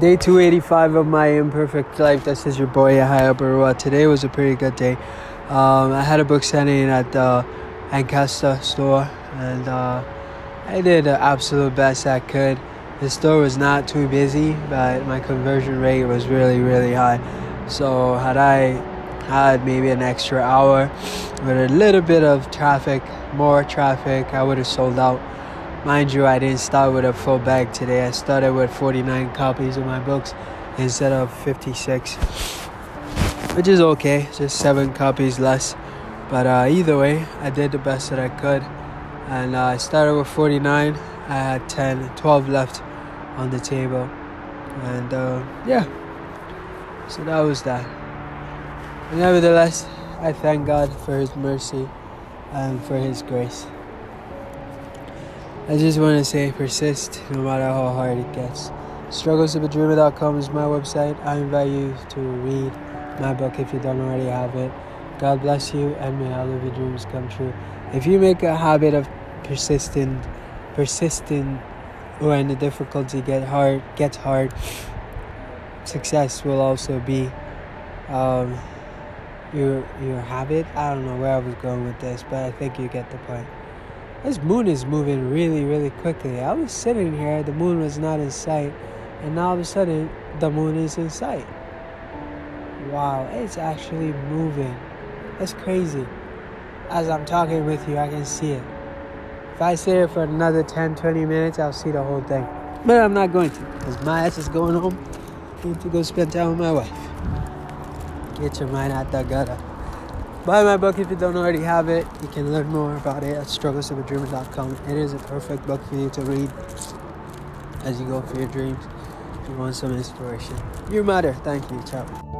Day 285 of my imperfect life. This is your boy Yahya Barua. Today was a pretty good day. I had a book signing at the Ancaster store, and I did the absolute best I could. The store was not too busy, but my conversion rate was really, really high. So had I had maybe an extra hour with a little bit of traffic, more traffic, I would have sold out. Mind you, I didn't start with a full bag today. I started with 49 copies of my books instead of 56, which is okay. Just 7 copies less. But either way, I did the best that I could. And I started with 49. I had 12 left on the table. And yeah, so that was that. But nevertheless, I thank God for His mercy and for His grace. I just want to say, persist, no matter how hard it gets. StrugglesOfADreamer.com is my website. I invite you to read my book if you don't already have it. God bless you, and may all of your dreams come true. If you make a habit of persistent when the difficulty gets hard, success will also be your habit. I don't know where I was going with this, but I think you get the point. This moon is moving really, really quickly. I was sitting here, the moon was not in sight, and now all of a sudden, the moon is in sight. Wow, it's actually moving. That's crazy. As I'm talking with you, I can see it. If I sit here for another 10, 20 minutes, I'll see the whole thing. But I'm not going to, because my ass is going home. I need to go spend time with my wife. Get your mind out the gutter. Buy my book if you don't already have it. You can learn more about it at StrugglesOfADreamer.com. It is a perfect book for you to read as you go for your dreams. If you want some inspiration. You matter. Thank you. Ciao.